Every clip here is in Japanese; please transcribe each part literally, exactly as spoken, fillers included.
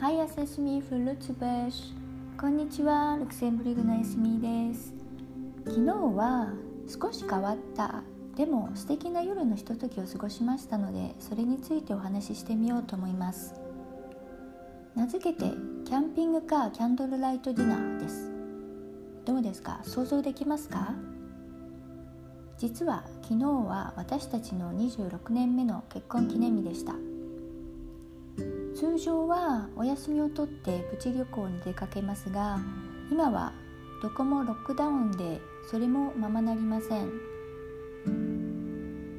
はい、やすしみフルツベシ。こんにちは、ルクセンブルクのやすみです。昨日は少し変わった、でも素敵な夜のひとときを過ごしましたので、それについてお話ししてみようと思います。名付けて、キャンピングカーキャンドルライトディナーです。どうですか？想像できますか？実は昨日は私たちのにじゅうろくねんめの結婚記念日でした。通常はお休みを取ってプチ旅行に出かけますが、今はどこもロックダウンでそれもままなりません。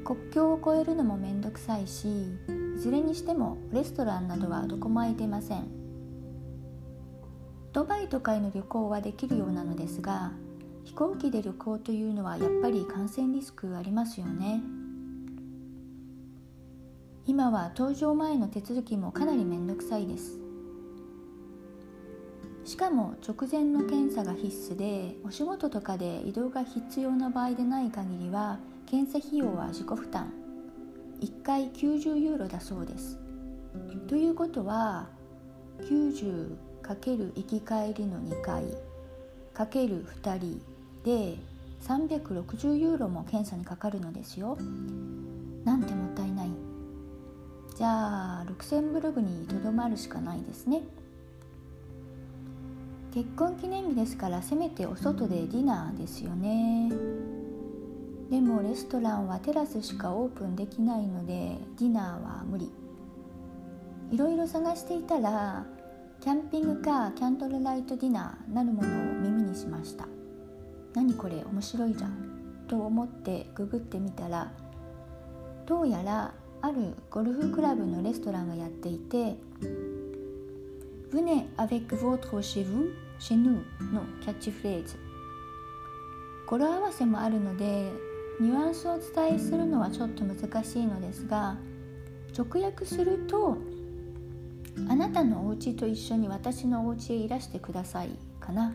国境を越えるのもめんどくさいし、いずれにしてもレストランなどはどこも空いてません。ドバイとかへの旅行はできるようなのですが、飛行機で旅行というのはやっぱり感染リスクありますよね。今は搭乗前の手続きもかなりめんどくさいです。しかも直前の検査が必須で、お仕事とかで移動が必要な場合でない限りは、検査費用は自己負担。いっかいきゅうじゅうユーロだそうです。ということは、きゅうじゅうかける行き帰りのにかいかけるふたりでさんびゃくろくじゅうユーロも検査にかかるのですよ。なんてもったいない。じゃあルクセンブルクにとどまるしかないですね。結婚記念日ですから、せめてお外でディナーですよね。でもレストランはテラスしかオープンできないので、ディナーは無理。いろいろ探していたら、キャンピングカーキャンドルライトディナーなるものを耳にしました。何これ面白いじゃんと思ってググってみたら、どうやらあるゴルフクラブのレストランがやっていて、Venez avec votre chez vous, chez nous のキャッチフレーズ。語呂合わせもあるので、ニュアンスをお伝えするのはちょっと難しいのですが、直訳すると、あなたのお家と一緒に私のお家へいらしてくださいかな。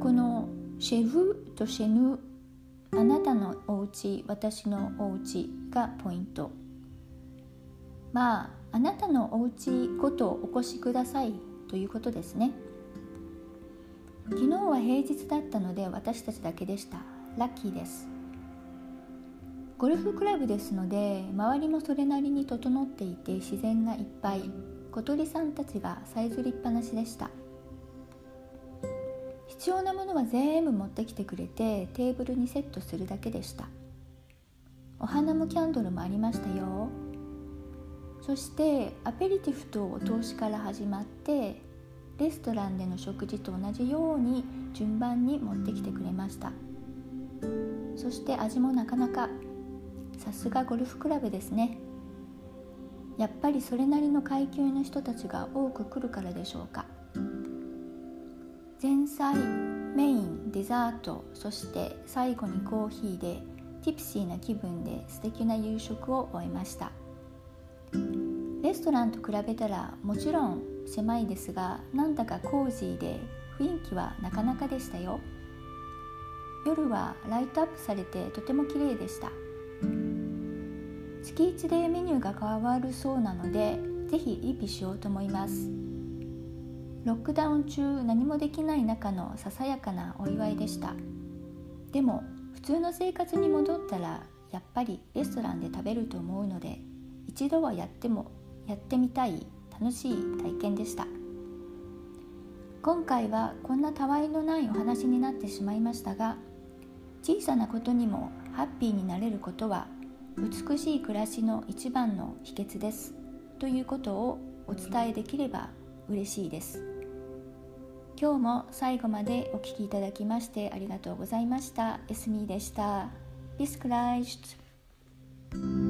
この chez vous と chez nous、あなたのお家、私のお家がポイント。まあ、あなたのお家ごとお越しくださいということですね。昨日は平日だったので私たちだけでした。ラッキーです。ゴルフクラブですので、周りもそれなりに整っていて自然がいっぱい。小鳥さんたちがさえずりっぱなしでした。必要なものは全部持ってきてくれて、テーブルにセットするだけでした。お花もキャンドルもありましたよ。そしてアペリティフとお通しから始まって、レストランでの食事と同じように順番に持ってきてくれました。そして味もなかなか、さすがゴルフクラブですね。やっぱりそれなりの階級の人たちが多く来るからでしょうか。前菜、メイン、デザート、そして最後にコーヒーでティプシーな気分で素敵な夕食を終えました。レストランと比べたらもちろん狭いですが、なんだかコージーで雰囲気はなかなかでしたよ。夜はライトアップされてとても綺麗でした。月いちでメニューが変わるそうなので、ぜひリピしようと思います。ロックダウン中、何もできない中のささやかなお祝いでした。でも普通の生活に戻ったら、やっぱりレストランで食べると思うので、一度はやってもやってみたい楽しい体験でした。今回はこんなたわいのないお話になってしまいましたが、小さなことにもハッピーになれることは美しい暮らしの一番の秘訣ですということをお伝えできれば嬉しいです。今日も最後までお聞きいただきましてありがとうございました。エスミーでした。ビスクライシュ。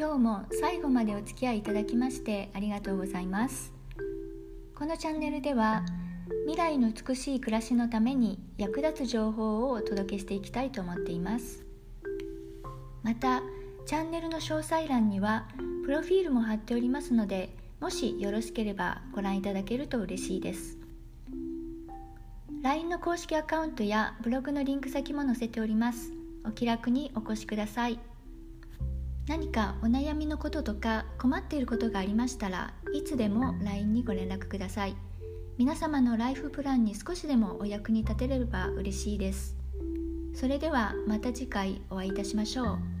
今日も最後までお付き合いいただきましてありがとうございます。このチャンネルでは、未来の美しい暮らしのために役立つ情報をお届けしていきたいと思っています。また、チャンネルの詳細欄にはプロフィールも貼っておりますので、もしよろしければご覧いただけると嬉しいです。ライン の公式アカウントやブログのリンク先も載せております。お気楽にお越しください。何かお悩みのこととか困っていることがありましたら、いつでも ライン にご連絡ください。皆様のライフプランに少しでもお役に立てれば嬉しいです。それではまた次回お会いいたしましょう。